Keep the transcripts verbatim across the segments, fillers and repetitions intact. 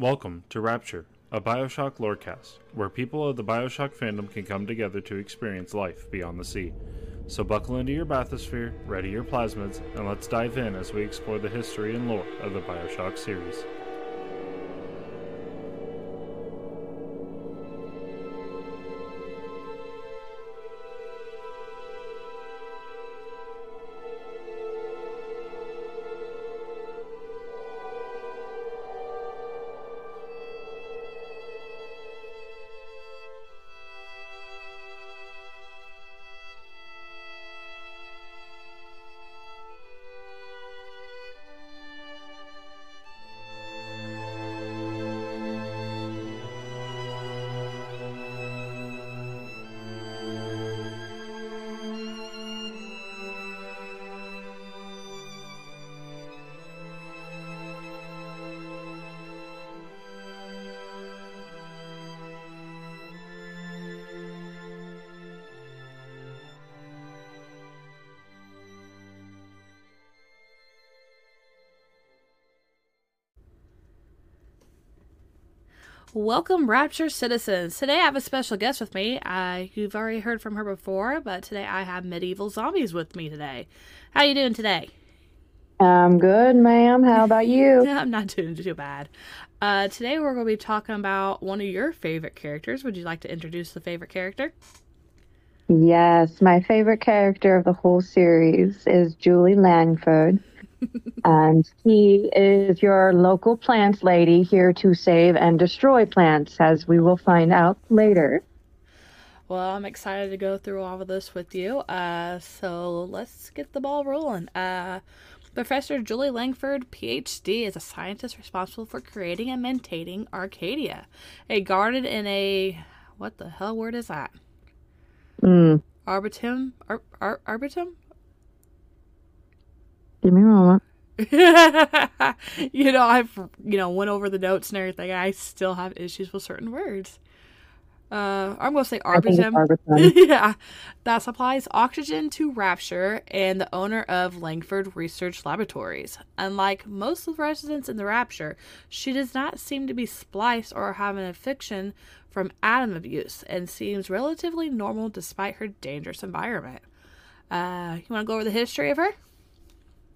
Welcome to Rapture, a Bioshock lorecast, where people of the Bioshock fandom can come together to experience life beyond the sea. So buckle into your bathysphere, ready your plasmids, and let's dive in as we explore the history and lore of the Bioshock series. Welcome, Rapture citizens. Today I have a special guest with me. Uh, you've already heard from her before, but today I have Medievalzombies with me today. How you doing today? I'm good, ma'am. How about you? I'm not doing too bad. Uh, today we're going to be talking about one of your favorite characters. Would you like to introduce the favorite character? Yes, my favorite character of the whole series is Julie Langford. And he is your local plants lady, here to save and destroy plants, as we will find out later. Well, I'm excited to go through all of this with you. Uh, so let's get the ball rolling. Uh, Professor Julie Langford, P H D, is a scientist responsible for creating and maintaining Arcadia, a garden in a... What the hell word is that? Mm. Arboretum? Ar- Ar- Arboretum? Give me a moment. you know, I've, you know, went over the notes and everything. I still have issues with certain words. Uh, I'm going to say Arboretum. Yeah, that supplies oxygen to Rapture and the owner of Langford Research Laboratories. Unlike most of the residents in the Rapture, she does not seem to be spliced or have an affliction from atom abuse and seems relatively normal despite her dangerous environment. Uh, you want to go over the history of her?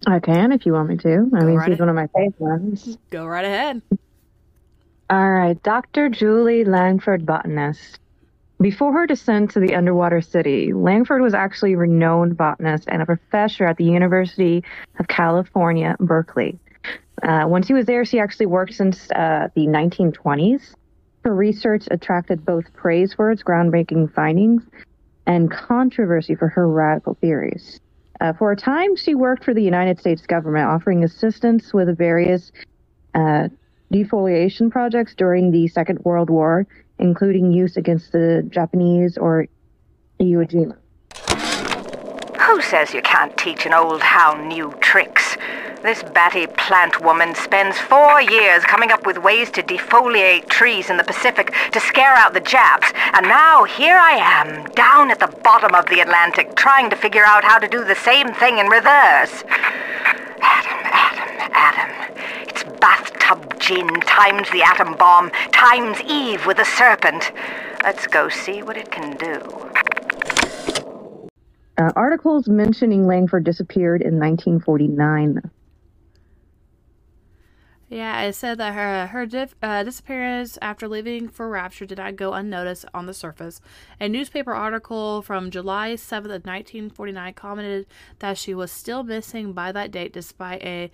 I can if you want me to. I Go mean, right she's ahead. One of my favorite ones. Go right ahead. All right. Doctor Julie Langford, botanist. Before her descent to the underwater city, Langford was actually a renowned botanist and a professor at the University of California, Berkeley. Uh, once he was there, she actually worked since uh, the nineteen twenties. Her research attracted both praise for its groundbreaking findings and controversy for her radical theories. Uh, for a time, she worked for the United States government, offering assistance with various uh, defoliation projects during the Second World War, including use against the Japanese or Iwo Jima. Who says you can't teach an old hound new tricks? This batty plant woman spends four years coming up with ways to defoliate trees in the Pacific to scare out the Japs, and now here I am, down at the bottom of the Atlantic, trying to figure out how to do the same thing in reverse. Adam, Adam, Adam. It's bathtub gin times the atom bomb times Eve with a serpent. Let's go see what it can do. Uh, articles mentioning Langford disappeared in nineteen forty-nine. Yeah, it said that her her dif- uh, disappearance after leaving for Rapture did not go unnoticed on the surface. A newspaper article from July seventh of nineteen forty-nine commented that she was still missing by that date despite a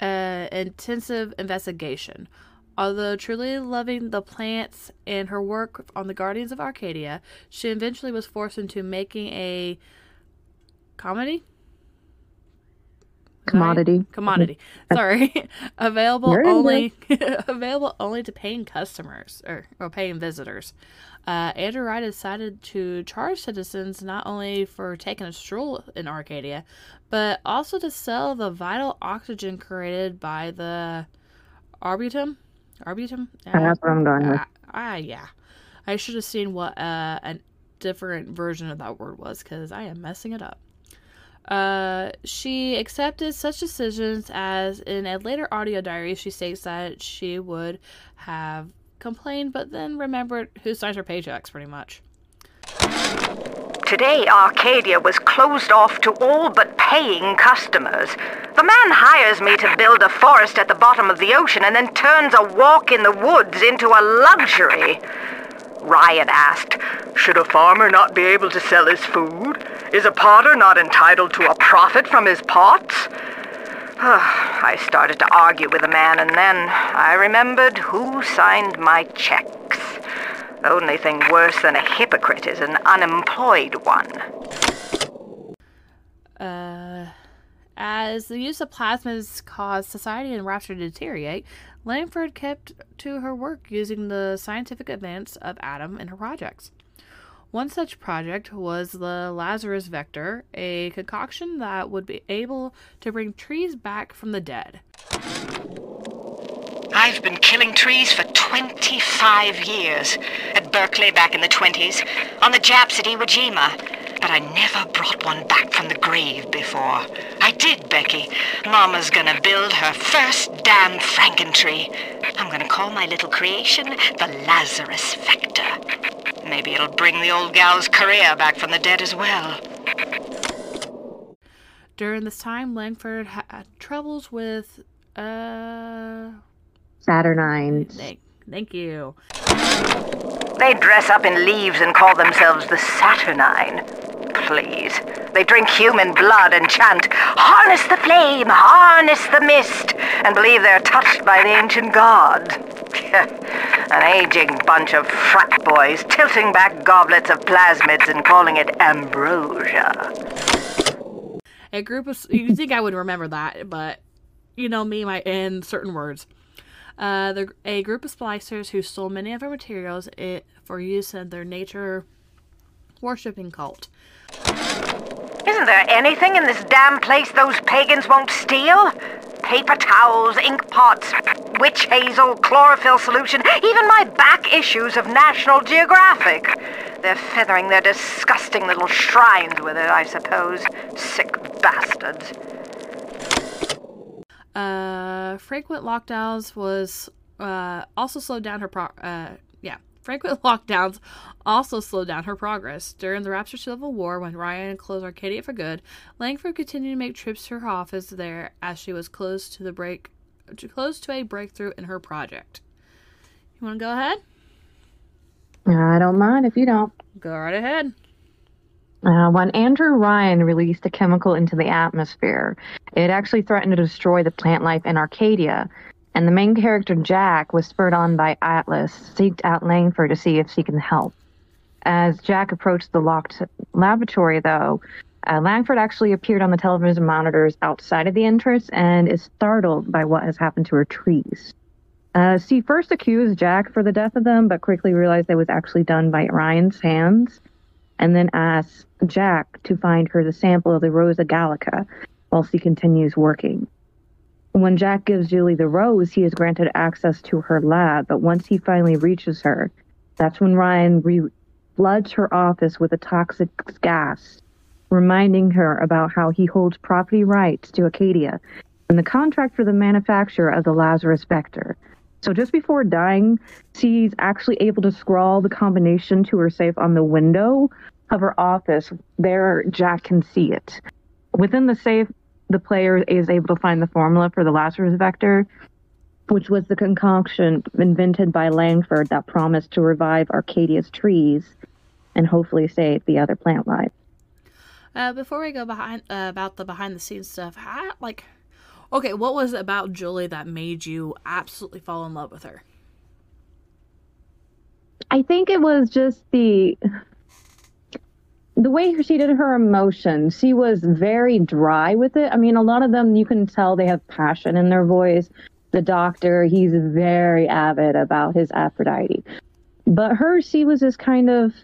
uh, intensive investigation. Although truly loving the plants and her work on the Guardians of Arcadia, she eventually was forced into making a comedy? Commodity. Right? Commodity. Sorry. available only available only to paying customers or, or paying visitors. Uh, Andrew Ryan decided to charge citizens not only for taking a stroll in Arcadia, but also to sell the vital oxygen created by the Arboretum. Arboretum? Uh, That's what I'm going with. Ah, uh, uh, yeah. I should have seen what uh, a different version of that word was, because I am messing it up. Uh, she accepted such decisions as, in a later audio diary, she states that she would have complained, but then remembered who signs her paychecks, pretty much. Today, Arcadia was closed off to all but paying customers. The man hires me to build a forest at the bottom of the ocean and then turns a walk in the woods into a luxury. Ryan asked, should a farmer not be able to sell his food? Is a potter not entitled to a profit from his pots? I started to argue with the man, and then I remembered who signed my checks. The only thing worse than a hypocrite is an unemployed one. Uh, as the use of plasmas caused society and Rapture to deteriorate, Langford kept to her work using the scientific advance of Adam in her projects. One such project was the Lazarus Vector, a concoction that would be able to bring trees back from the dead. I've been killing trees for twenty-five years. At Berkeley back in the twenties, on the Japs at Iwo Jima. But I never brought one back from the grave before. I did, Becky. Mama's gonna build her first damn frankentree. I'm gonna call my little creation the Lazarus Vector. Maybe it'll bring the old gal's career back from the dead as well. During this time, Langford had troubles with, uh... Saturnines. Thank, thank you. They dress up in leaves and call themselves the Saturnine. Please. They drink human blood and chant, "Harness the flame, harness the mist," and believe they're touched by the ancient gods. An aging bunch of frat boys tilting back goblets of plasmids and calling it ambrosia. A group of... You'd think I would remember that, but you know me my, and certain words. Uh, the, a group of splicers who stole many of her materials it, for use in their nature-worshipping cult. Isn't there anything in this damn place those pagans won't steal? Paper towels, ink pots, witch hazel, chlorophyll solution, even my back issues of National Geographic. They're feathering their disgusting little shrines with it, I suppose. Sick bastards. Uh, frequent lockdowns was, uh, also slowed down her pro- uh, yeah. Frequent lockdowns also slowed down her progress. During the Rapture Civil War, when Ryan closed Arcadia for good, Langford continued to make trips to her office there as she was close to the break, close to a breakthrough in her project. You want to go ahead? I don't mind if you don't. Go right ahead. Uh, when Andrew Ryan released a chemical into the atmosphere, it actually threatened to destroy the plant life in Arcadia, and the main character, Jack, was spurred on by Atlas, seeked out Langford to see if she can help. As Jack approached the locked laboratory, though, uh, Langford actually appeared on the television monitors outside of the entrance and is startled by what has happened to her trees. Uh, she first accused Jack for the death of them, but quickly realized it was actually done by Ryan's hands, and then asks Jack to find her the sample of the Rosa Gallica while she continues working. When Jack gives Julie the rose, he is granted access to her lab, but once he finally reaches her, that's when Ryan re- floods her office with a toxic gas, reminding her about how he holds property rights to Arcadia and the contract for the manufacture of the Lazarus Vector. So just before dying, she's actually able to scrawl the combination to her safe on the window of her office. There, Jack can see it. Within the safe, the player is able to find the formula for the Lazarus Vector, which was the concoction invented by Langford that promised to revive Arcadia's trees and hopefully save the other plant life. Uh, before we go behind uh, about the behind-the-scenes stuff, how, like... Okay, what was it about Julie that made you absolutely fall in love with her? I think it was just the the way she did her emotions. She was very dry with it. I mean, a lot of them, you can tell they have passion in their voice. The doctor, he's very avid about his Aphrodite. But her, she was just kind of...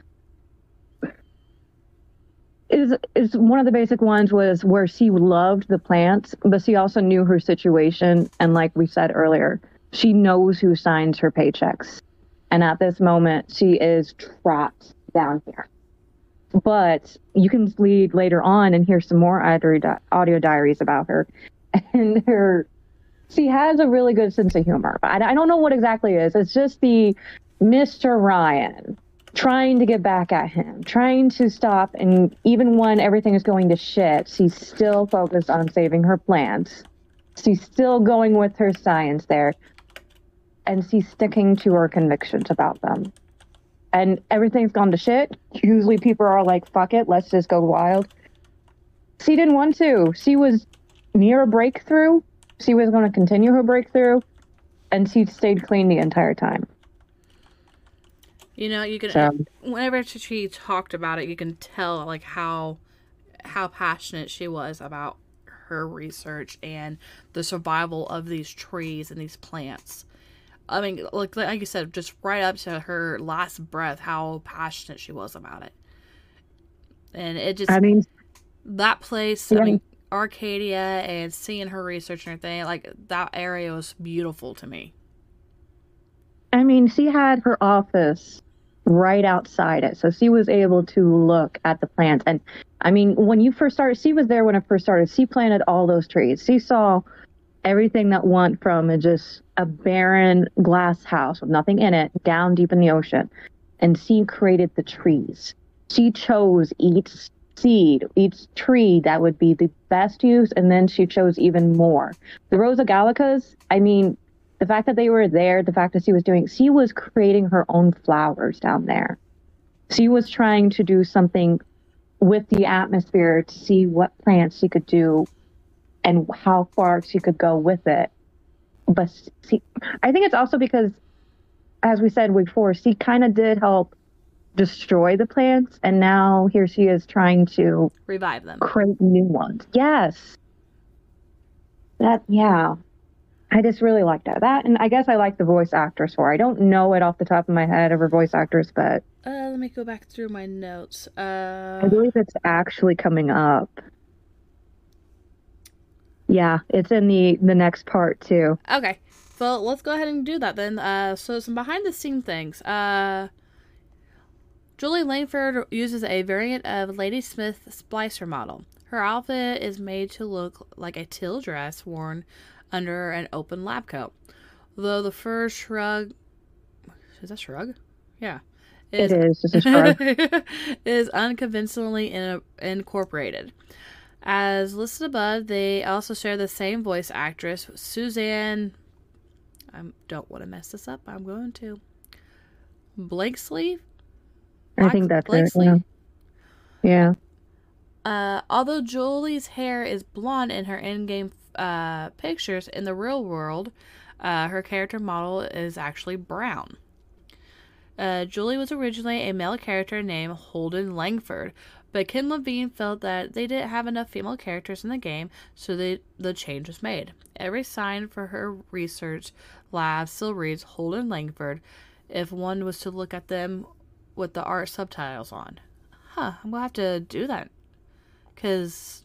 Is is one of the basic ones was where she loved the plants, but she also knew her situation. And like we said earlier, she knows who signs her paychecks. And at this moment, she is trapped down here. But you can lead later on and hear some more audio diaries about her. And her, she has a really good sense of humor. I, I don't know what exactly it is. It's just the Mister Ryan trying to get back at him, trying to stop. And even when everything is going to shit, she's still focused on saving her plants. She's still going with her science there. And she's sticking to her convictions about them. And everything's gone to shit. Usually people are like, fuck it, let's just go wild. She didn't want to. She was near a breakthrough. She was going to continue her breakthrough. And she stayed clean the entire time. You know, you can, so. whenever she talked about it, you can tell like how how passionate she was about her research and the survival of these trees and these plants. I mean, like like you said, just right up to her last breath, how passionate she was about it. And it just, I mean, that place, yeah. I mean, Arcadia and seeing her research and everything, like that area was beautiful to me. I mean, she had her office right outside it, so she was able to look at the plants. And I mean, when you first started, she was there when I first started. She planted all those trees. She saw everything that went from just a barren glass house with nothing in it down deep in the ocean. And she created the trees. She chose each seed, each tree that would be the best use, and then she chose even more. The Rosa Gallicas, I mean, the fact that they were there, the fact that she was doing, she was creating her own flowers down there. She was trying to do something with the atmosphere to see what plants she could do and how far she could go with it. But she, I think it's also because, as we said before, she kind of did help destroy the plants, and now here she is trying to revive them, create new ones. Yes. That, yeah. I just really liked that. That, and I guess I like the voice actress for her. I don't know it off the top of my head of her voice actress, but... Uh, let me go back through my notes. Uh... I believe it's actually coming up. Yeah, it's in the, the next part, too. Okay, so let's go ahead and do that, then. Uh, so some behind-the-scenes things. Uh, Julie Langford uses a variant of Ladysmith splicer model. Her outfit is made to look like a teal dress worn under an open lab coat, though the fur shrug is that shrug yeah is, it is, it's a shrug. is unconventionally in, incorporated as listed above. They also share the same voice actress, Suzanne I don't want to mess this up I'm going to Blakeslee Black, I think that's Blakeslee. It yeah, yeah. Uh, although Julie's hair is blonde in her in-game Uh, pictures, in the real world, uh, her character model is actually brown. Uh, Julie was originally a male character named Holden Langford, but Ken Levine felt that they didn't have enough female characters in the game, so they, the change was made. Every sign for her research lab still reads Holden Langford if one was to look at them with the art subtitles on. Huh, I'm gonna have to do that. Because...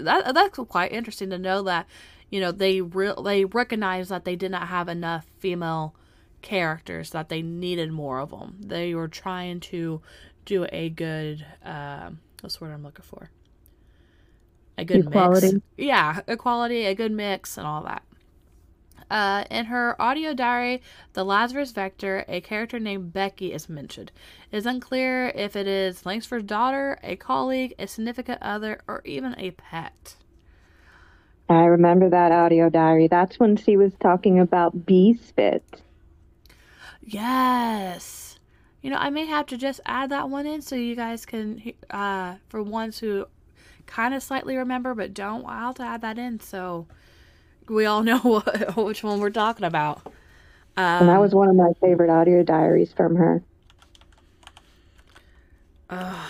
That that's quite interesting to know that, you know, they re- they recognized that they did not have enough female characters, that they needed more of them. They were trying to do a good, uh, what's the word I'm looking for? A good equality. mix. Yeah, equality, a good mix, and all that. Uh, in her audio diary, the Lazarus Vector, a character named Becky, is mentioned. It is unclear if it is Langford's daughter, a colleague, a significant other, or even a pet. I remember that audio diary. That's when she was talking about bee spit. Yes. You know, I may have to just add that one in so you guys can, uh, for ones who kind of slightly remember but don't, I'll have to add that in so... We all know what, which one we're talking about. Um, and that was one of my favorite audio diaries from her. Uh,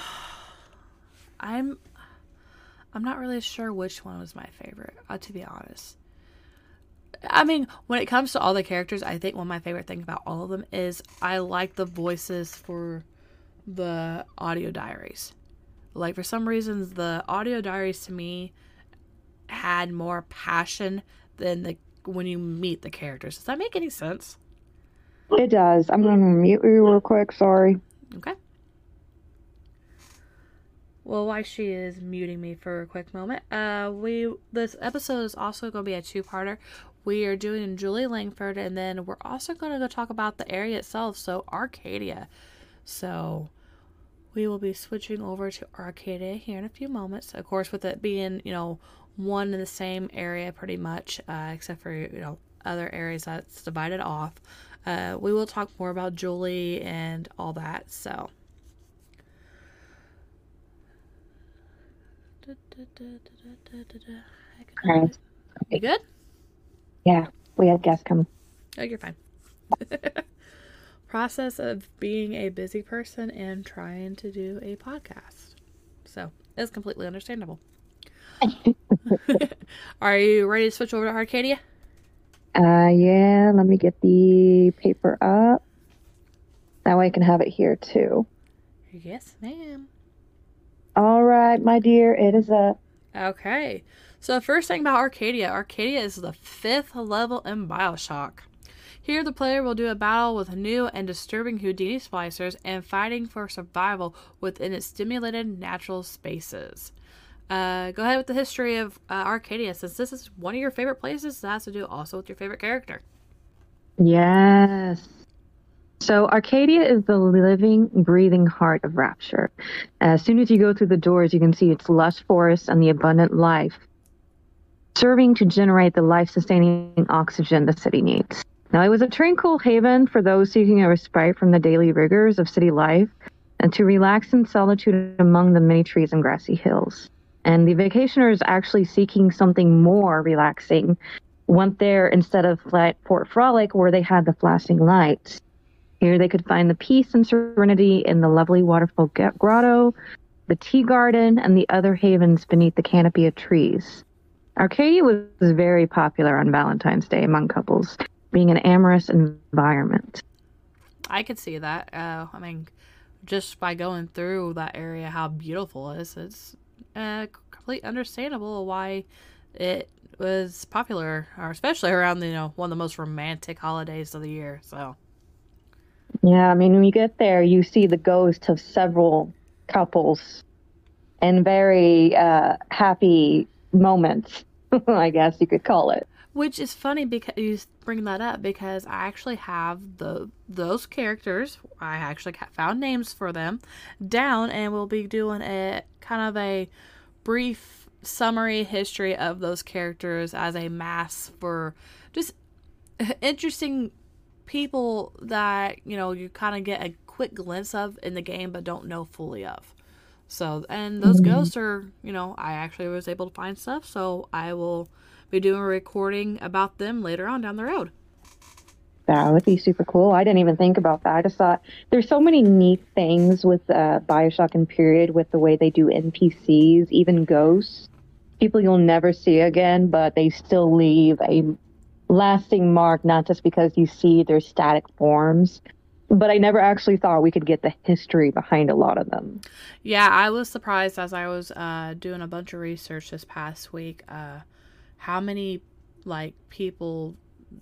I'm, I'm not really sure which one was my favorite, uh, to be honest. I mean, when it comes to all the characters, I think one of my favorite things about all of them is I like the voices for the audio diaries. Like, for some reasons, the audio diaries to me had more passion than the when you meet the characters. Does that make any sense? It does. I'm going to mute you real quick. Sorry. Okay. Well, while she is muting me for a quick moment, uh, we this episode is also going to be a two-parter. We are doing Julie Langford, and then we're also going to go talk about the area itself, so Arcadia. So we will be switching over to Arcadia here in a few moments. Of course, with it being, you know, one in the same area pretty much, uh, except for, you know, other areas that's divided off. Uh, we will talk more about Julie and all that, so... Hi. You good? Yeah, we had guests come. Oh, you're fine. Process of being a busy person and trying to do a podcast. So, it's completely understandable. Are you ready to switch over to Arcadia? Uh, yeah, let me get the paper up. That way I can have it here, too. Yes, ma'am. All right, my dear, it is up. Okay, so the first thing about Arcadia. Arcadia is the fifth level in Bioshock. Here, the player will do a battle with new and disturbing Houdini splicers and fighting for survival within its stimulated natural spaces. Uh, go ahead with the history of uh, Arcadia, since this is one of your favorite places. That has to do also with your favorite character. Yes. So Arcadia is the living, breathing heart of Rapture. As soon as you go through the doors, you can see its lush forests and the abundant life, serving to generate the life-sustaining oxygen the city needs. Now, it was a tranquil haven for those seeking a respite from the daily rigors of city life and to relax in solitude among the many trees and grassy hills. And the vacationers actually seeking something more relaxing went there instead of Fort Frolic, where they had the flashing lights. Here they could find the peace and serenity in the lovely waterfall grotto, the tea garden, and the other havens beneath the canopy of trees. Arcadia was very popular on Valentine's Day among couples, being an amorous environment. I could see that. Uh, I mean, just by going through that area, how beautiful it is. It's uh, completely understandable why it was popular, or especially around, you know, one of the most romantic holidays of the year, so... Yeah, I mean, when you get there, you see the ghosts of several couples and very uh, happy moments, I guess you could call it. Which is funny because you bring that up, because I actually have the those characters, I actually found names for them, down, and we'll be doing a kind of a brief summary history of those characters as a mass for just interesting people that, you know, you kind of get a quick glimpse of in the game but don't know fully of. So, and those mm-hmm. ghosts are, you know, I actually was able to find stuff, so I will be doing a recording about them later on down the road. That would be super cool. I didn't even think about that. I just thought there's so many neat things with uh, Bioshock and period, with the way they do N P Cs, even ghosts, people you'll never see again, but they still leave a lasting mark, not just because you see their static forms, but I never actually thought we could get the history behind a lot of them. Yeah, I was surprised as I was uh, doing a bunch of research this past week, uh, how many like people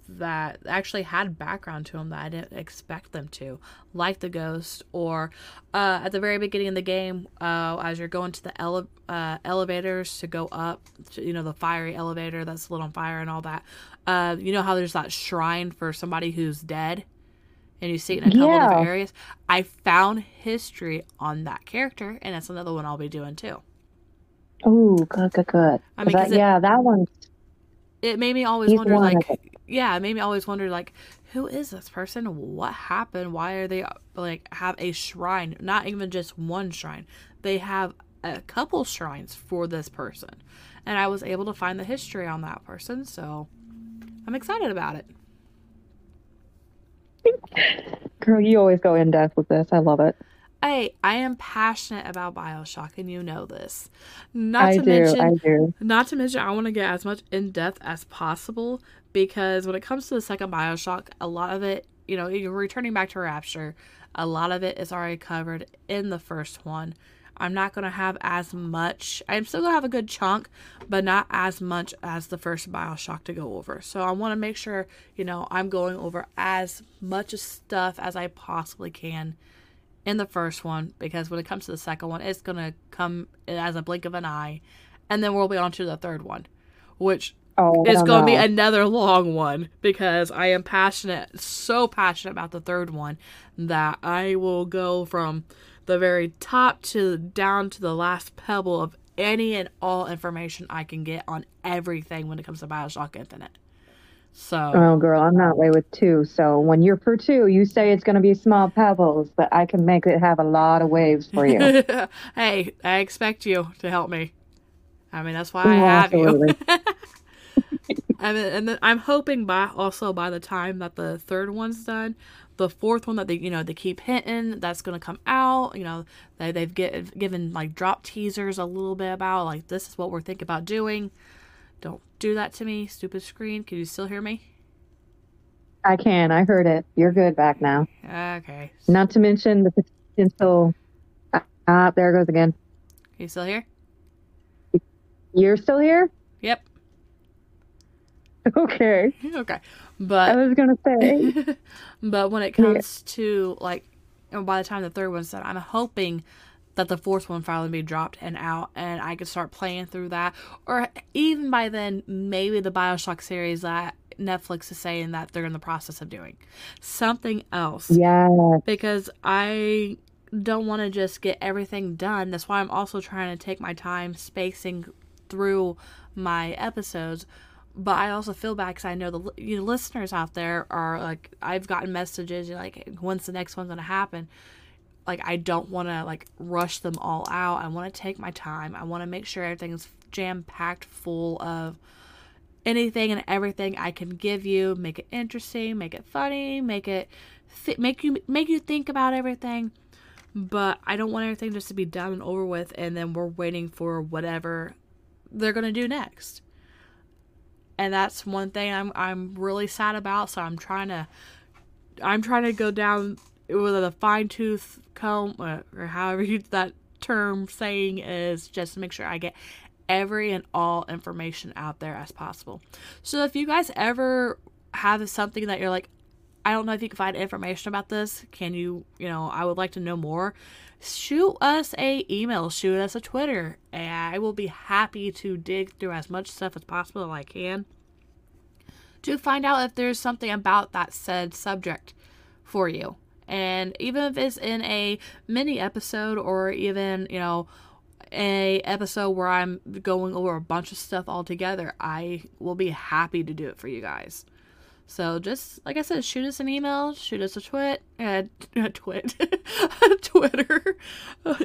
that actually had background to them that I didn't expect them to, like the ghost, or uh, at the very beginning of the game, uh, as you're going to the ele- uh, elevators to go up, to, you know, the fiery elevator that's lit on fire and all that. Uh, you know how there's that shrine for somebody who's dead, and you see it in a couple yeah. different areas? I found history on that character, and that's another one I'll be doing too. Oh, good, good, good. I mean, that, it, yeah, that one. It made me always wonder, one, like, yeah, it made me always wonder, like, who is this person? What happened? Why are they, like, have a shrine? Not even just one shrine. They have a couple shrines for this person. And I was able to find the history on that person, so I'm excited about it. Girl, you always go in depth with this. I love it. Hey, I am passionate about Bioshock, and you know this. Not I to do, mention, I do. Not to mention, I want to get as much in depth as possible, because when it comes to the second Bioshock, a lot of it, you know, you're returning back to Rapture. A lot of it is already covered in the first one. I'm not going to have as much. I'm still going to have a good chunk, but not as much as the first Bioshock to go over. So I want to make sure, you know, I'm going over as much stuff as I possibly can in the first one, because when it comes to the second one, it's going to come as a blink of an eye. And then we'll be on to the third one, which oh, is going to be another long one, because I am passionate, so passionate about the third one, that I will go from the very top to down to the last pebble of any and all information I can get on everything when it comes to Bioshock Infinite. So, oh, girl, I'm that way with two. So when you're for two, you say it's going to be small pebbles, but I can make it have a lot of waves for you. Hey, I expect you to help me. I mean, that's why I yeah, have absolutely. you. I mean, and then I'm hoping by also by the time that the third one's done, the fourth one that they, you know, they keep hinting that's going to come out, you know, they, they've get, given like drop teasers a little bit about like, this is what we're thinking about doing. Don't do that to me, stupid screen. Can you still hear me? I can. I heard it. You're good back now. Okay. Not to mention the potential... Ah, there it goes again. Are you still here? You're still here? Yep. Okay. Okay. But... I was going to say... But when it comes yeah. to, like... And by the time the third one's done, I'm hoping... that the fourth one finally be dropped and out, and I could start playing through that. Or even by then, maybe the Bioshock series that Netflix is saying that they're in the process of doing. Something else. Yeah. Because I don't want to just get everything done. That's why I'm also trying to take my time spacing through my episodes. But I also feel bad because I know the you know, listeners out there are like, I've gotten messages like, when's the next one's going to happen? Like, I don't want to, like, rush them all out. I want to take my time. I want to make sure everything's jam-packed full of anything and everything I can give you. Make it interesting. Make it funny. Make it th- make you make you think about everything. But I don't want everything just to be done and over with, and then we're waiting for whatever they're going to do next. And that's one thing I'm I'm really sad about. So I'm trying to I'm trying to go down... with a fine tooth comb or, or however you, that term saying is, just to make sure I get every and all information out there as possible. So if you guys ever have something that you're like, I don't know if you can find information about this, can you, you know, I would like to know more, shoot us a email, shoot us a Twitter, and I will be happy to dig through as much stuff as possible as I can to find out if there's something about that said subject for you. And even if it's in a mini episode or even, you know, a episode where I'm going over a bunch of stuff all together, I will be happy to do it for you guys. So just, like I said, shoot us an email, shoot us a twit, uh, twit, Twitter.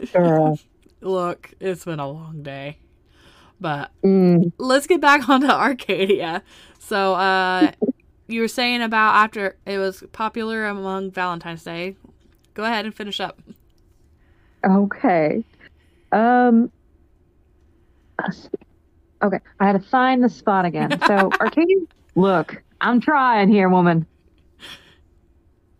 Sure. Look, it's been a long day. But mm. let's get back onto Arcadia. So, uh... you were saying about after it was popular among Valentine's Day. Go ahead and finish up. Okay. Um. Okay. I had to find the spot again. So, Arcadia. Look, I'm trying here, woman.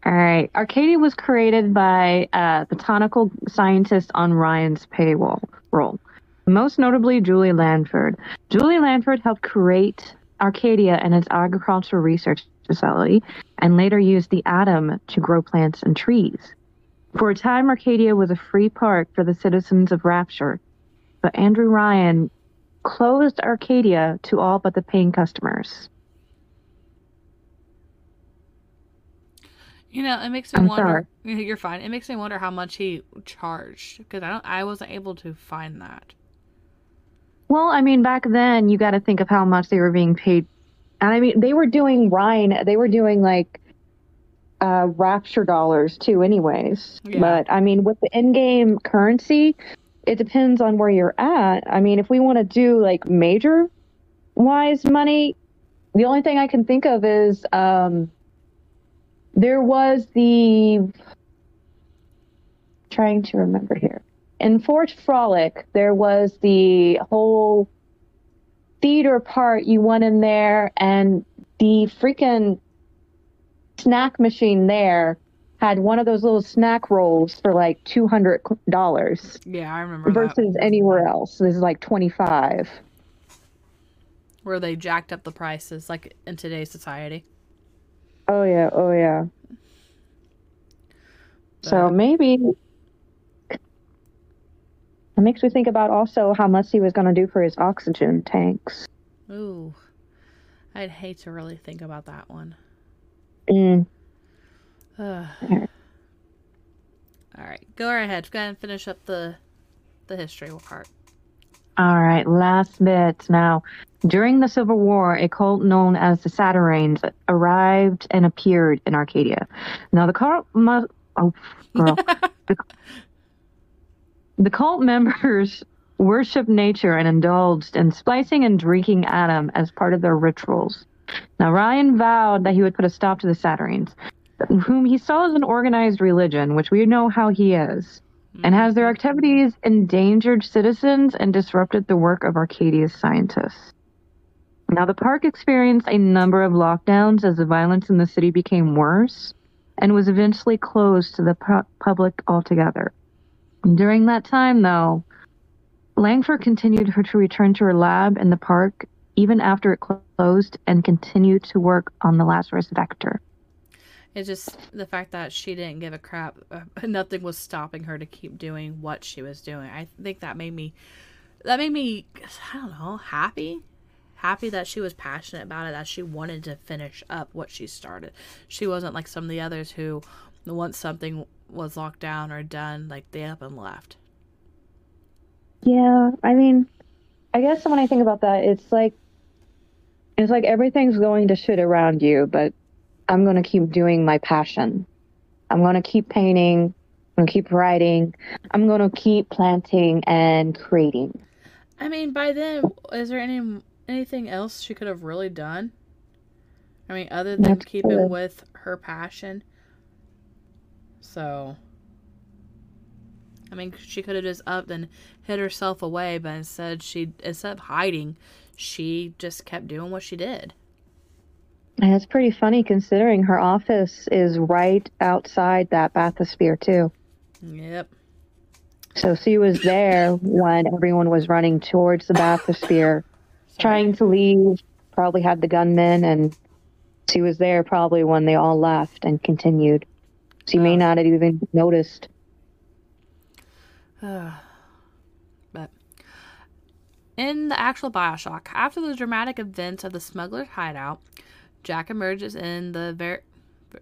All right. Arcadia was created by uh, botanical scientists on Ryan's paywall roll. Most notably, Julie Langford. Julie Langford helped create Arcadia and its agricultural research facility, and later used the atom to grow plants and trees. For a time, Arcadia was a free park for the citizens of Rapture, but Andrew Ryan closed Arcadia to all but the paying customers. You know, it makes me I'm wonder. Sorry. You're fine. It makes me wonder how much he charged, because I don't. I wasn't able to find that. Well, I mean, back then, you got to think of how much they were being paid. And I mean, they were doing Ryan, they were doing like uh, Rapture dollars too anyways. Yeah. But I mean, with the in-game currency, it depends on where you're at. I mean, if we want to do like major wise money, the only thing I can think of is um, there was the, I'm trying to remember here. In Fort Frolic, there was the whole theater part. You went in there, and the freaking snack machine there had one of those little snack rolls for like two hundred dollars. Yeah, I remember. Versus that. Anywhere else, this is like twenty-five. Where they jacked up the prices, like in today's society. Oh yeah! Oh yeah! But... So maybe. It makes me think about also how much he was going to do for his oxygen tanks. Ooh. I'd hate to really think about that one. Mm. All right. Go right ahead. Go ahead and finish up the the history part. All right. Last bit. Now, during the Civil War, a cult known as the Saturnines arrived and appeared in Arcadia. Now, the cult... Mu- oh, girl. the, the cult members... worshipped nature and indulged in splicing and drinking Adam as part of their rituals. Now, Ryan vowed that he would put a stop to the Saturnines, whom he saw as an organized religion, which we know how he is, and has their activities endangered citizens and disrupted the work of Arcadia's scientists. Now, the park experienced a number of lockdowns as the violence in the city became worse and was eventually closed to the pu- public altogether. During that time, though, Langford continued her to return to her lab in the park even after it closed and continued to work on the Lazarus Vector. It's just the fact that she didn't give a crap. Uh, nothing was stopping her to keep doing what she was doing. I think that made me, that made me, I don't know, happy. Happy that she was passionate about it, that she wanted to finish up what she started. She wasn't like some of the others who, once something was locked down or done, like they up and left. Yeah, I mean, I guess when I think about that, it's like, it's like everything's going to shit around you, but I'm going to keep doing my passion. I'm going to keep painting. I'm going to keep writing. I'm going to keep planting and creating. I mean, by then, is there any anything else she could have really done? I mean, other than That's keeping good. with her passion. So... I mean, she could have just upped and hid herself away, but instead, she instead of hiding, she just kept doing what she did. And it's pretty funny considering her office is right outside that bathysphere, too. Yep. So she was there when everyone was running towards the bathysphere, trying to leave, probably had the gunmen, and she was there probably when they all left and continued. She oh. may not have even noticed. But in the actual Bioshock, after the dramatic events of the smuggler's hideout, Jack emerges in the Ver- Ver-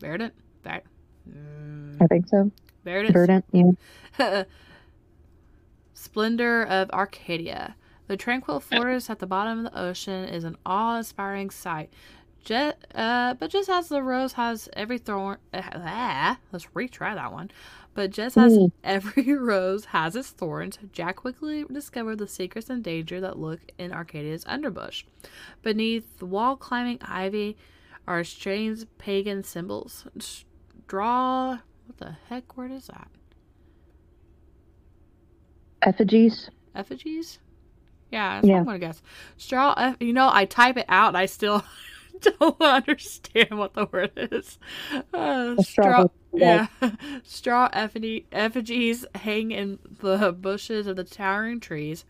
Verdant? Ver- I think so. Verdant. Verdant, yeah. Splendor of Arcadia. The tranquil forest at the bottom of the ocean is an awe-inspiring sight. Just, uh, but just as the rose has every thorn... Uh, let's retry that one. But just as mm. every rose has its thorns, Jack quickly discovered the secrets and danger that lurk in Arcadia's underbrush. Beneath the wall-climbing ivy are strange pagan symbols. Draw... What the heck word is that? Effigies. Effigies? Yeah, that's yeah. what I'm going to guess. Straw... You know, I type it out and I still... don't understand what the word is. Uh, straw, yeah, straw effigy, effigies hang in the bushes of the towering trees,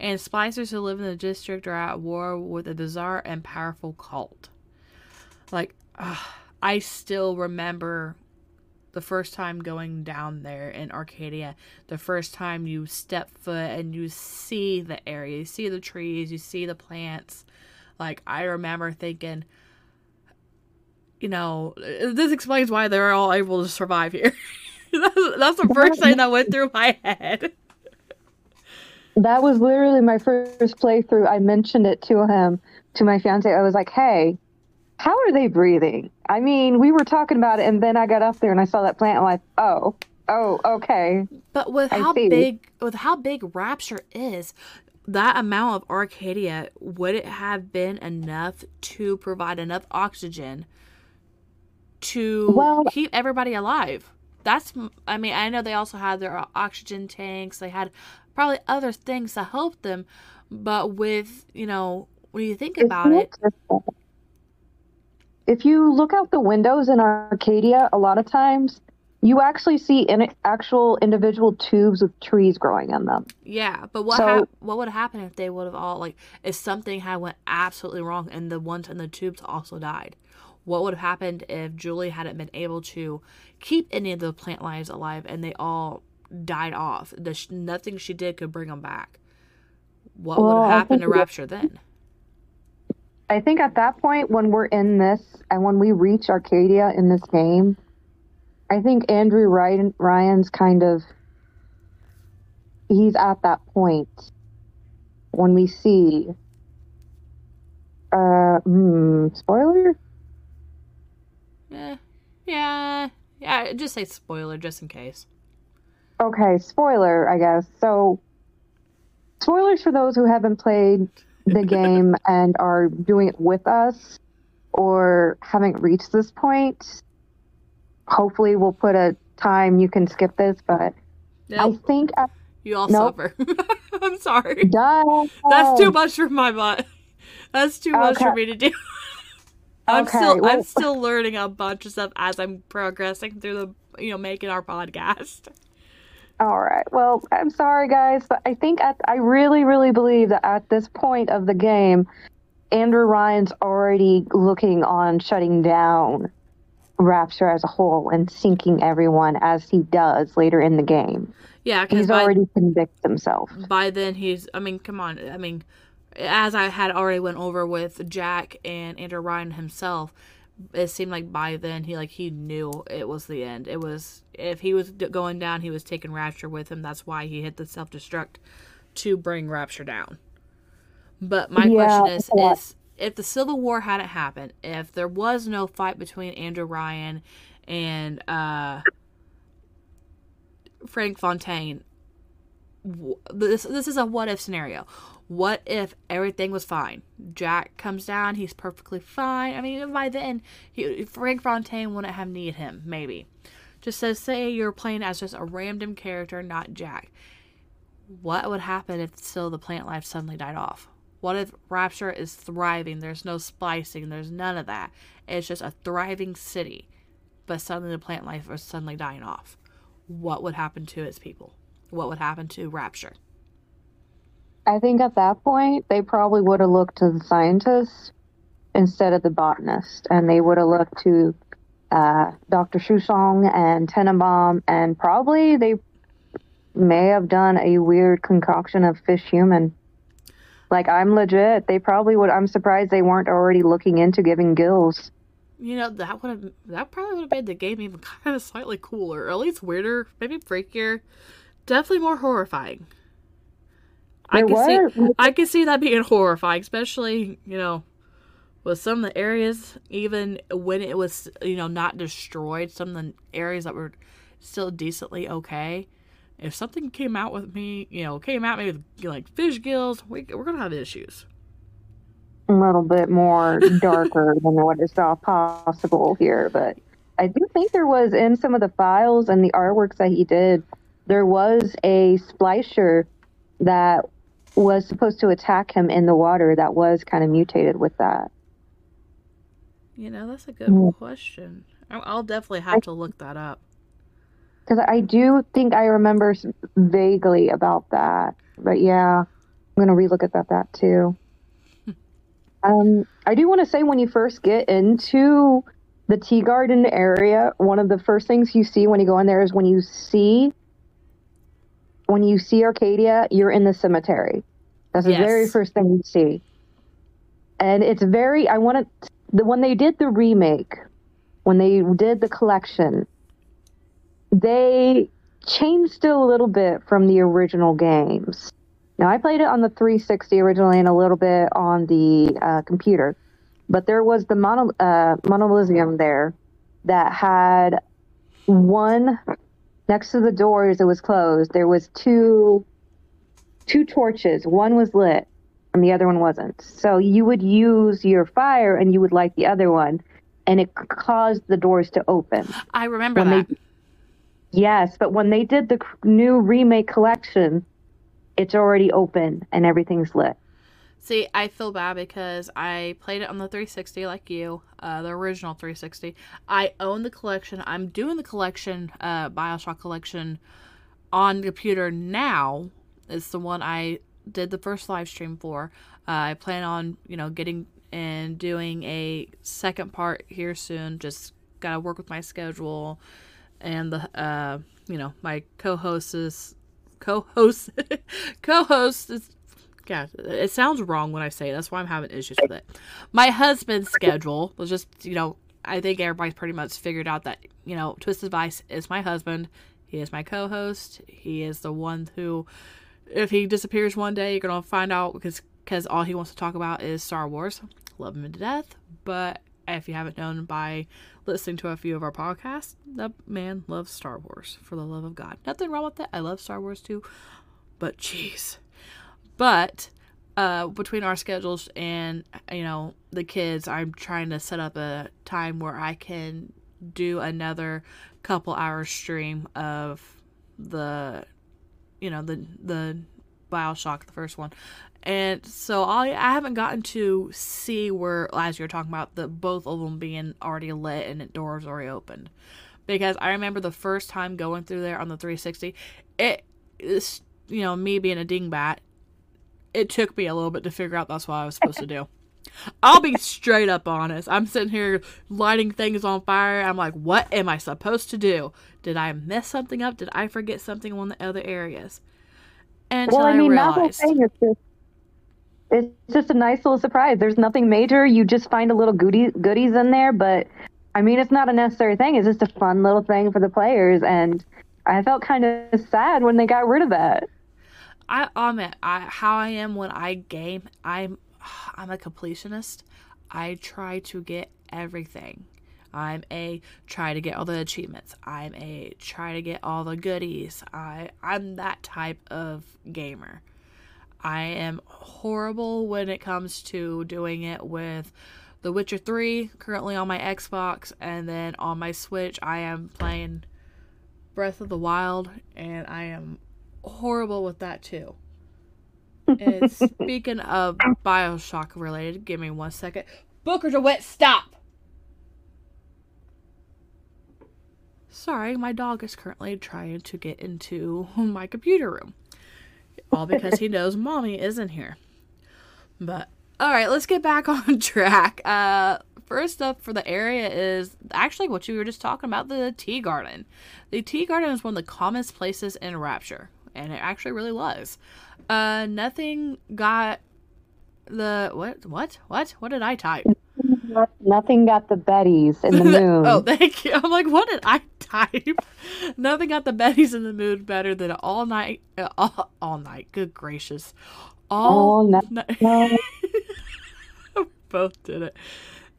and splicers who live in the district are at war with a bizarre and powerful cult. Like, uh, I still remember the first time going down there in Arcadia, the first time you step foot and you see the area, you see the trees, you see the plants. Like, I remember thinking, you know, this explains why they're all able to survive here. that's, that's the first thing that went through my head. That was literally my first playthrough. I mentioned it to him, to my fiance. I was like, hey, how are they breathing? I mean, we were talking about it, and then I got up there and I saw that plant. I'm like, oh, oh, okay. But with I how see. big, with how big Rapture is, that amount of Arcadia, would it have been enough to provide enough oxygen to well, keep everybody alive? That's, I mean, I know they also had their oxygen tanks. They had probably other things to help them. But with, you know, when you think about it. If you look out the windows in Arcadia, a lot of times you actually see in actual individual tubes with trees growing in them. Yeah, but what so, ha- what would happen if they would have all, like, if something had went absolutely wrong and the ones in the tubes also died? What would have happened if Julie hadn't been able to keep any of the plant lives alive and they all died off. The sh- nothing she did could bring them back. What well, would have happened to Rapture then? I think at that point, when we're in this, and when we reach Arcadia in this game, I think Andrew Ryan, Ryan's kind of, he's at that point when we see, uh, hmm, spoiler? Eh, yeah, yeah, just say spoiler, just in case. Okay, spoiler, I guess. So, spoilers for those who haven't played the game and are doing it with us or haven't reached this point. Hopefully we'll put a time you can skip this, but nope. I think... I, you all nope. suffer. I'm sorry. Duh. That's too much for my mind. That's too okay. much for me to do. I'm okay. still well, I'm still learning a bunch of stuff as I'm progressing through the, you know, making our podcast. All right. Well, I'm sorry, guys, but I think at, I really, really believe that at this point of the game, Andrew Ryan's already looking on shutting down Rapture as a whole and sinking everyone as he does later in the game. Yeah, he's by, already convicted himself. By then, he's. I mean, come on. I mean, as I had already went over with Jack and Andrew Ryan himself. It seemed like by then he like he knew it was the end. It was if he was d- going down, he was taking Rapture with him. That's why he hit the self destruct to bring Rapture down. But my yeah, question is, yeah. is if the Civil War hadn't happened, if there was no fight between Andrew Ryan and uh, Frank Fontaine, w- this this is a what if scenario. What if everything was fine? Jack comes down. He's perfectly fine. I mean, by then, he, Frank Fontaine wouldn't have needed him, maybe. Just so, say you're playing as just a random character, not Jack. What would happen if still the plant life suddenly died off? What if Rapture is thriving? There's no splicing. There's none of that. It's just a thriving city. But suddenly the plant life is suddenly dying off. What would happen to its people? What would happen to Rapture? I think at that point, they probably would have looked to the scientist instead of the botanist. And they would have looked to uh, Doctor Suchong and Tenenbaum. And probably they may have done a weird concoction of fish-human. Like, I'm legit. They probably would. I'm surprised they weren't already looking into giving gills. You know, that would have that probably would have made the game even kind of slightly cooler. Or at least weirder. Maybe freakier. Definitely more horrifying. I can, see, I can see that being horrifying, especially, you know, with some of the areas, even when it was, you know, not destroyed, some of the areas that were still decently okay. If something came out with me, you know, came at me with, like, fish gills, we, we're going to have issues. A little bit more darker than what is possible here, but I do think there was, in some of the files and the artworks that he did, there was a splicer that was supposed to attack him in the water that was kind of mutated with that. You know, that's a good yeah. question. I'll definitely have I, to look that up. Because I do think I remember vaguely about that. But yeah, I'm going to relook at that, that too. um, I do want to say when you first get into the tea garden area, one of the first things you see when you go in there is when you see When you see Arcadia, you're in the cemetery. That's yes. the very first thing you see. And it's very, I want to, the, when they did the remake, when they did the collection, they changed it a little bit from the original games. Now, I played it on the three sixty originally and a little bit on the uh, computer. But there was the mono, uh, monolithium there that had one... Next to the doors, it was closed. There was two two torches. One was lit, and the other one wasn't. So you would use your fire, and you would light the other one, and it caused the doors to open. I remember when that. They, yes, but when they did the new remake collection, it's already open, and everything's lit. See, I feel bad because I played it on the three sixty like you, uh, the original three sixty. I own the collection. I'm doing the collection, uh, Bioshock collection on the computer now. It's the one I did the first live stream for. Uh, I plan on, you know, getting and doing a second part here soon. Just got to work with my schedule, and the uh, you know, my co-host is co-host co-host is. God, it sounds wrong when I say it. That's why I'm having issues with it. My husband's schedule was just, you know, I think everybody's pretty much figured out that, you know, Twisted Vice is my husband. He is my co-host. He is the one who, if he disappears one day, you're going to find out because because all he wants to talk about is Star Wars. Love him to death. But if you haven't known by listening to a few of our podcasts, the man loves Star Wars for the love of God. Nothing wrong with that. I love Star Wars too. But jeez. But uh, between our schedules and, you know, the kids, I'm trying to set up a time where I can do another couple hour stream of the, you know, the the Bioshock, the first one. And so I, I haven't gotten to see where, as you were talking about, the both of them being already lit and doors already opened. Because I remember the first time going through there on the three sixty, it, it's, you know, me being a dingbat, it took me a little bit to figure out that's what I was supposed to do. I'll be straight up honest. I'm sitting here lighting things on fire. I'm like, what am I supposed to do? Did I mess something up? Did I forget something in one of the other areas? Until well, I, I mean, realized. Thing, it's, just, it's just a nice little surprise. There's nothing major. You just find a little goodie, goodies in there. But, I mean, it's not a necessary thing. It's just a fun little thing for the players. And I felt kind of sad when they got rid of that. I admit, I, how I am when I game, I'm I'm a completionist. I try to get everything. I'm a try to get all the achievements. I'm a try to get all the goodies. I, I'm that type of gamer. I am horrible when it comes to doing it with The Witcher three, currently on my Xbox, and then on my Switch, I am playing Breath of the Wild, and I am horrible with that too. And speaking of Bioshock related, give me one second. Booker DeWitt, stop! Sorry, my dog is currently trying to get into my computer room. All because he knows mommy isn't here. But, alright, let's get back on track. Uh, first up for the area is actually what you were just talking about, the tea garden. The tea garden is one of the commonest places in Rapture. And it actually really was. Uh, nothing got the... What? What? What? What did I type? Nothing got the Bettys in the mood. Oh, thank you. I'm like, what did I type? Nothing got the Bettys in the mood better than all night... Uh, all, all night. Good gracious. All, all night. night. We both did it.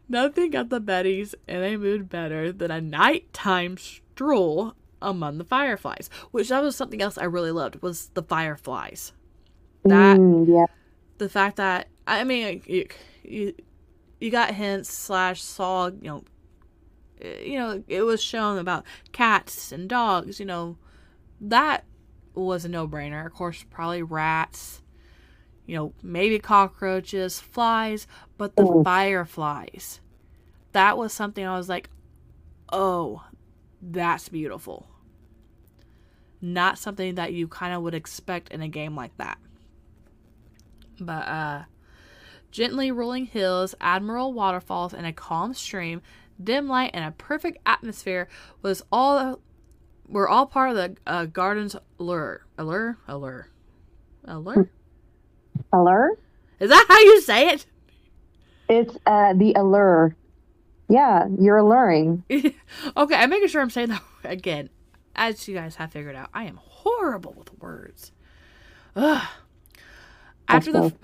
Nothing got the Bettys in a mood better than a nighttime stroll among the fireflies, which that was something else I really loved, was the fireflies. That mm, yeah. The fact that, I mean, you, you, you got hints slash saw, you know, you know, it was shown about cats and dogs, you know, that was a no-brainer. Of course, probably rats, you know, maybe cockroaches, flies, but the mm. fireflies, that was something I was like, oh, that's beautiful. Not something that you kind of would expect in a game like that. But uh gently rolling hills, admiral waterfalls, and a calm stream, dim light, and a perfect atmosphere was all were all part of the uh, garden's allure. Allure, allure, allure, allure. Is that how you say it? It's uh the allure. Yeah, you're alluring. Okay, I'm making sure I'm saying that again. As you guys have figured out, I am horrible with words. Ugh. After the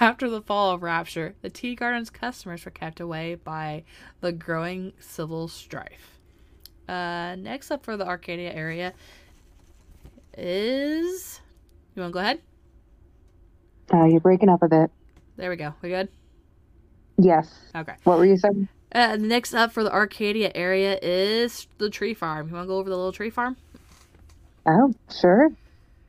after the fall of Rapture, the tea garden's customers were kept away by the growing civil strife. Uh, next up for the Arcadia area is... You want to go ahead? Uh, you're breaking up a bit. There we go. We good? Yes. Okay. What were you saying? Uh, next up for the Arcadia area is the tree farm. You want to go over the little tree farm? Oh, sure.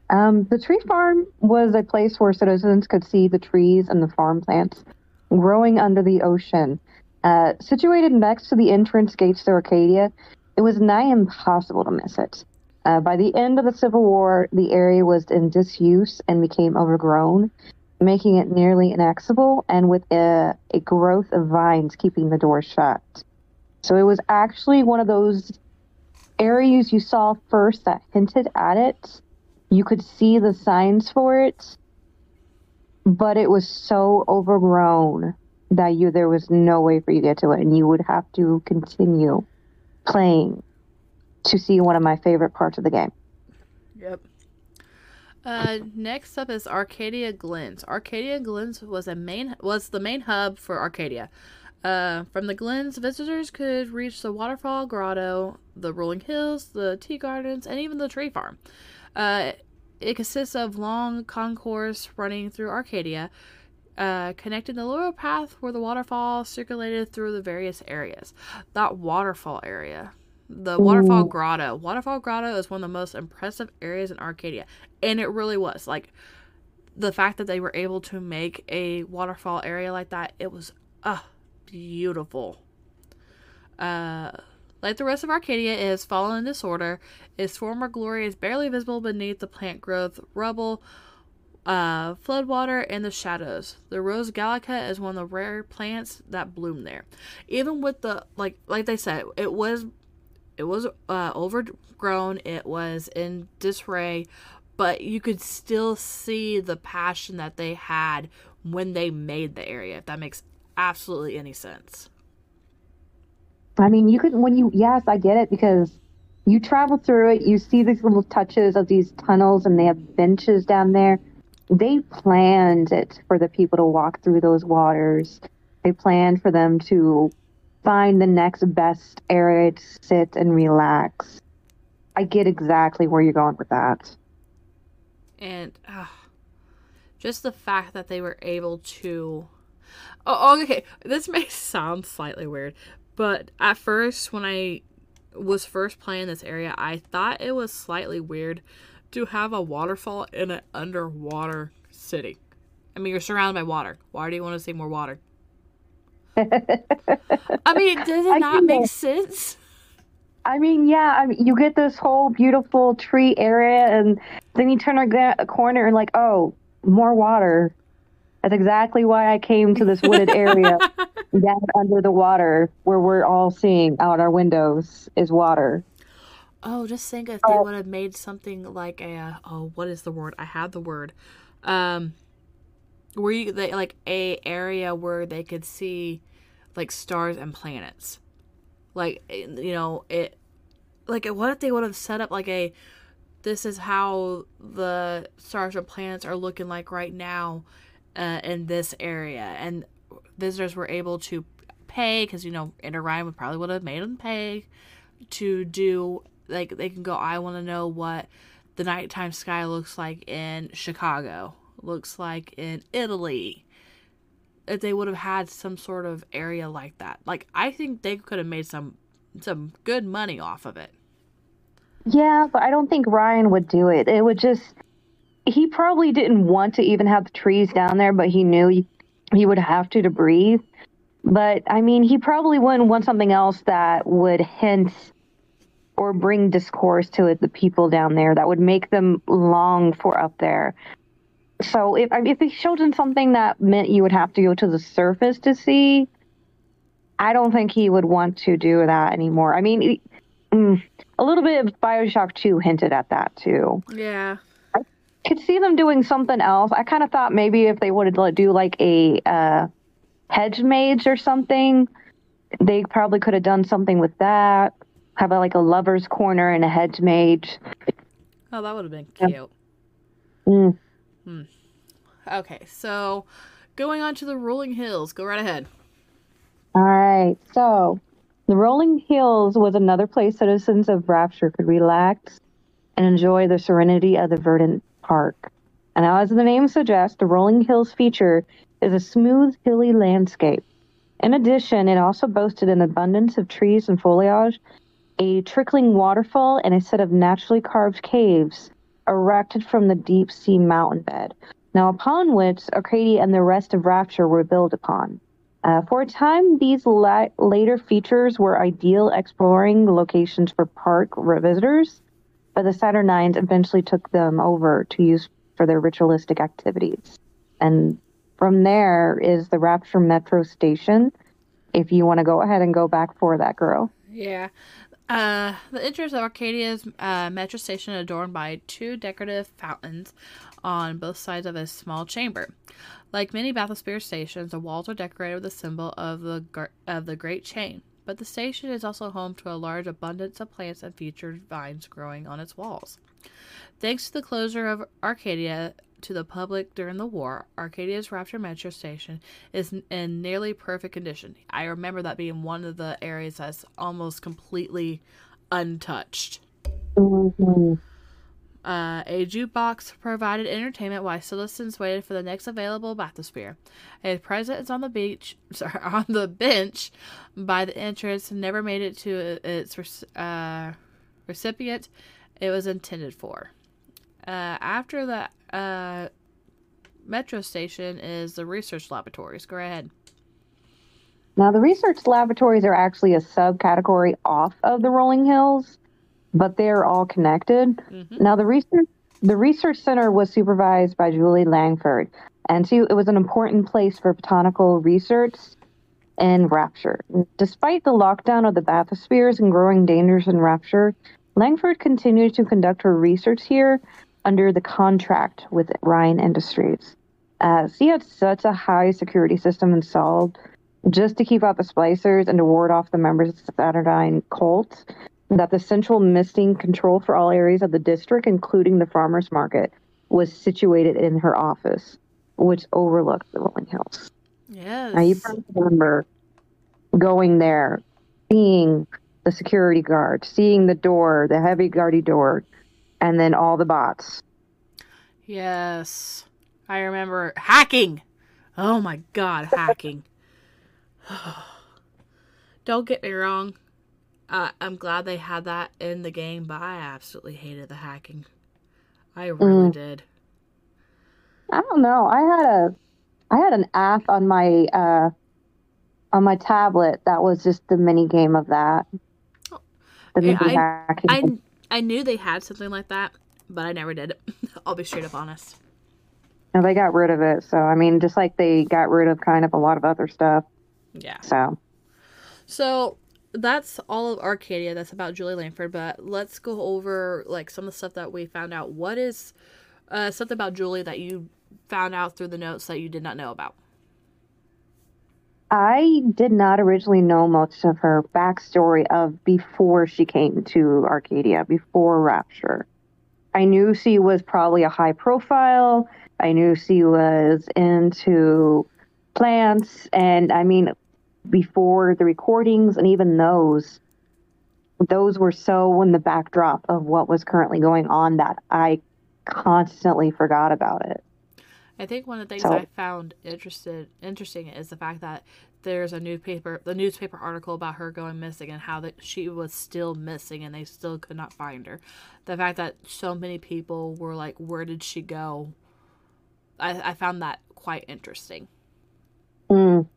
Um, the tree farm was a place where citizens could see the trees and the farm plants growing under the ocean. Uh, situated next to the entrance gates to Arcadia, it was nigh impossible to miss it. Uh, by the end of the Civil War, the area was in disuse and became overgrown, making it nearly inaccessible, and with a, a growth of vines keeping the door shut. So it was actually one of those areas you saw first that hinted at it. You could see the signs for it, but it was so overgrown that you there was no way for you to get to it, and you would have to continue playing to see one of my favorite parts of the game. Yep. Uh, next up is Arcadia Glens. Arcadia Glens was a main was the main hub for Arcadia. Uh, from the Glens, visitors could reach the waterfall, grotto, the rolling hills, the tea gardens, and even the tree farm. Uh, it consists of long concourse running through Arcadia, uh, connecting the lower path where the waterfall circulated through the various areas. That waterfall area. The Waterfall Ooh. Grotto. Waterfall Grotto is one of the most impressive areas in Arcadia. And it really was. Like, the fact that they were able to make a waterfall area like that, it was, uh, beautiful. Uh, like the rest of Arcadia, it has fallen in disorder. Its former glory is barely visible beneath the plant growth, rubble, uh, floodwater, and the shadows. The Rosa Gallica is one of the rare plants that bloom there. Even with the, like, like they said, it was... It was uh, overgrown, it was in disarray, but you could still see the passion that they had when they made the area, if that makes absolutely any sense. I mean, you could, when you, yes, I get it, because you travel through it, you see these little touches of these tunnels, and they have benches down there. They planned it for the people to walk through those waters. They planned for them to find the next best area to sit and relax. I get exactly where you're going with that. And uh, just the fact that they were able to... Oh, okay. This may sound slightly weird, but at first, when I was first playing this area, I thought it was slightly weird to have a waterfall in an underwater city. I mean, you're surrounded by water. Why do you want to see more water? I mean, does it not make it. sense? I mean, yeah, I mean, you get this whole beautiful tree area, and then you turn a corner and like, oh, more water. That's exactly why I came to this wooded area down under the water where we're all seeing out our windows is water. Oh, just think if they uh, would have made something like a, oh, what is the word? I have the word. Um, where you, they, like a area where they could see like stars and planets, like, you know, it, like, what if they would have set up like a, this is how the stars and planets are looking like right now uh, in this area, and visitors were able to pay, because, you know, Andrew Ryan would probably would have made them pay to do, like, they can go, I want to know what the nighttime sky looks like in Chicago, looks like in Italy. If they would have had some sort of area like that, like, I think they could have made some some good money off of it. Yeah, but I don't think Ryan would do it. It would just, he probably didn't want to even have the trees down there, but he knew he would have to to breathe. But I mean, he probably wouldn't want something else that would hint or bring discourse to it, the people down there, that would make them long for up there. So if if they showed him something that meant you would have to go to the surface to see, I don't think he would want to do that anymore. I mean, a little bit of Bioshock two hinted at that too. Yeah, I could see them doing something else. I kind of thought maybe if they would do like a uh, hedge maze or something, they probably could have done something with that. Have a, like a lover's corner and a hedge mage. Oh, that would have been cute. Yeah. Mm. Hmm. Okay, so going on to the Rolling Hills. Go right ahead. All right. So the Rolling Hills was another place citizens of Rapture could relax and enjoy the serenity of the Verdant Park. And as the name suggests, the Rolling Hills feature is a smooth, hilly landscape. In addition, it also boasted an abundance of trees and foliage, a trickling waterfall, and a set of naturally carved caves erected from the deep sea mountain bed, now upon which Arcadia and the rest of Rapture were built upon. Uh, for a time, these la- later features were ideal exploring locations for park visitors, but the Saturnines eventually took them over to use for their ritualistic activities. And from there is the Rapture Metro Station, if you want to go ahead and go back for that girl. Yeah. Uh, the entrance of Arcadia's uh, metro station adorned by two decorative fountains on both sides of a small chamber. Like many bathysphere stations, the walls are decorated with the symbol of the of the Great Chain, but the station is also home to a large abundance of plants and featured vines growing on its walls. Thanks to the closure of Arcadia to the public during the war, Arcadia's Rapture Metro Station is in nearly perfect condition. I remember that being one of the areas that's almost completely untouched. Mm-hmm. Uh, a jukebox provided entertainment while citizens waited for the next available bathysphere. A presence on the beach, sorry, on the bench by the entrance never made it to its uh, recipient it was intended for. Uh, after the uh, metro station is the research laboratories. Go ahead. Now, the research laboratories are actually a subcategory off of the Rolling Hills, but they're all connected. Mm-hmm. Now, the research the research center was supervised by Julie Langford, and too, it was an important place for botanical research and Rapture. Despite the lockdown of the bathyspheres and growing dangers in Rapture, Langford continued to conduct her research here under the contract with Ryan Industries. Uh, she had such a high security system installed just to keep out the splicers and to ward off the members of the Saturnine cult that the central misting control for all areas of the district, including the farmers market, was situated in her office, which overlooked the Rolling Hills. Yes. Now, you probably remember going there, seeing the security guard, seeing the door, the heavy guardy door, and then all the bots. Yes. I remember hacking. Oh my God, hacking. Don't get me wrong. Uh, I'm glad they had that in the game, but I absolutely hated the hacking. I really mm. did. I don't know. I had a, I had an app on my, uh, on my tablet that was just the mini game of that. Oh. The yeah, mini I, hacking. I, I knew they had something like that, but I never did it. I'll be straight up honest. And they got rid of it, so I mean, just like they got rid of kind of a lot of other stuff. Yeah. So. So. That's all of Arcadia. That's about Julie Langford, but let's go over like some of the stuff that we found out. What is uh, something about Julie that you found out through the notes that you did not know about? I did not originally know much of her backstory of before she came to Arcadia, before Rapture. I knew she was probably a high profile. I knew she was into plants, and I mean, before the recordings and even those those were so in the backdrop of what was currently going on that I constantly forgot about it. I think one of the things so, I found interested interesting is the fact that there's a newspaper the newspaper article about her going missing and how that she was still missing and they still could not find her. The fact that so many people were like, where did she go? I, I found that quite interesting. Mm.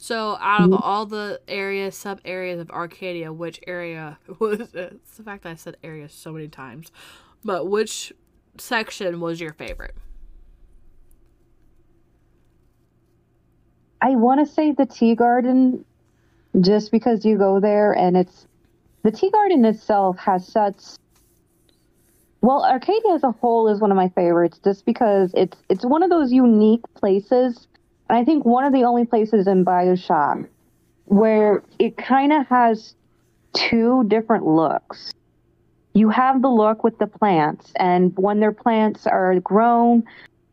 So, out of all the areas, sub-areas of Arcadia, which area was it? It's the fact that I said area so many times. But which section was your favorite? I want to say the tea garden, just because you go there and it's... The tea garden itself has such... Well, Arcadia as a whole is one of my favorites, just because it's it's one of those unique places. I think one of the only places in Bioshock where it kind of has two different looks. You have the look with the plants, and when their plants are grown,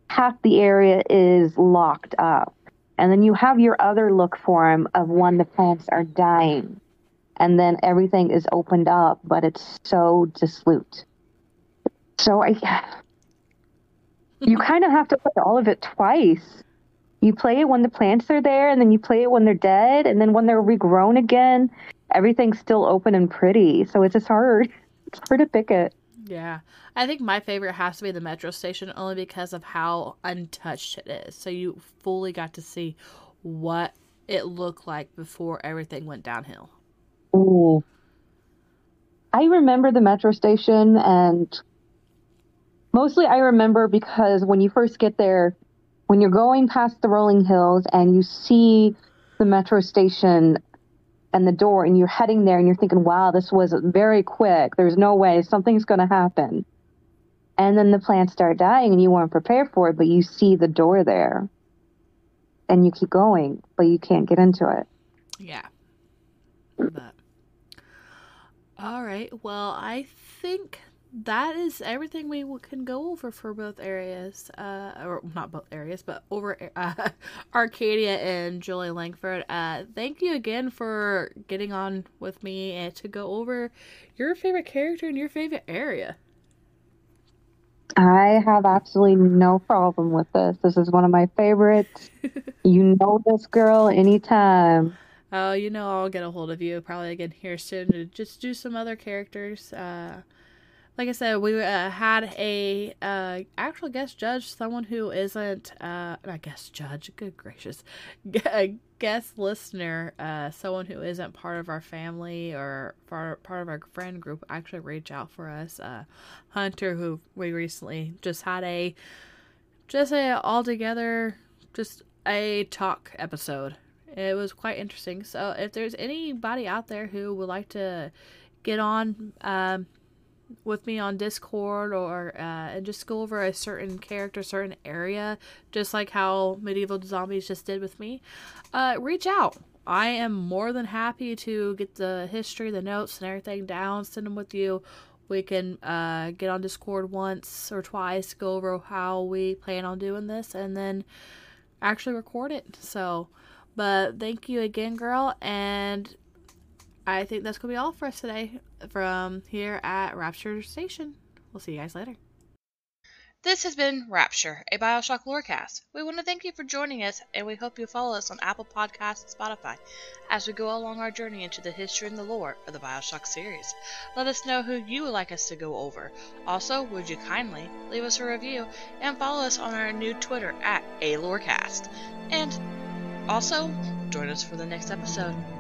half the area is locked up. And then you have your other look for them of when the plants are dying, and then everything is opened up, but it's so dissolute. So I, you kind of have to play all of it twice. You play it when the plants are there, and then you play it when they're dead, and then when they're regrown again, everything's still open and pretty. So it's just hard. It's hard to pick it. Yeah. I think my favorite has to be the metro station, only because of how untouched it is. So you fully got to see what it looked like before everything went downhill. Ooh. I remember the metro station, and mostly I remember because when you first get there, when you're going past the rolling hills and you see the metro station and the door, and you're heading there and you're thinking, wow, this was very quick. There's no way something's going to happen. And then the plants start dying and you weren't prepared for it, but you see the door there and you keep going, but you can't get into it. Yeah. But. All right. Well, I think that is everything we can go over for both areas, uh, or not both areas, but over uh, Arcadia and Julie Langford. Uh, thank you again for getting on with me to go over your favorite character and your favorite area. I have absolutely no problem with this. This is one of my favorites. You know this girl anytime. Oh, you know, I'll get a hold of you probably again here soon to just do some other characters. Uh, like I said, we uh, had a uh, actual guest judge, someone who isn't, uh, not guest judge, good gracious, a guest listener, uh, someone who isn't part of our family or part, part of our friend group actually reach out for us. Uh, Hunter, who we recently just had a, just a all together, just a talk episode. It was quite interesting. So if there's anybody out there who would like to get on um, with me on Discord or uh, and just go over a certain character, certain area, just like how Medievalzombies just did with me, uh, reach out. I am more than happy to get the history, the notes, and everything down, send them with you. We can uh, get on Discord once or twice, go over how we plan on doing this, and then actually record it. So... But thank you again, girl, and I think that's going to be all for us today from here at Rapture Station. We'll see you guys later. This has been Rapture, a Bioshock Lorecast. We want to thank you for joining us, and we hope you follow us on Apple Podcasts and Spotify as we go along our journey into the history and the lore of the Bioshock series. Let us know who you would like us to go over. Also, would you kindly leave us a review and follow us on our new Twitter at a Lorecast. And... also, join us for the next episode.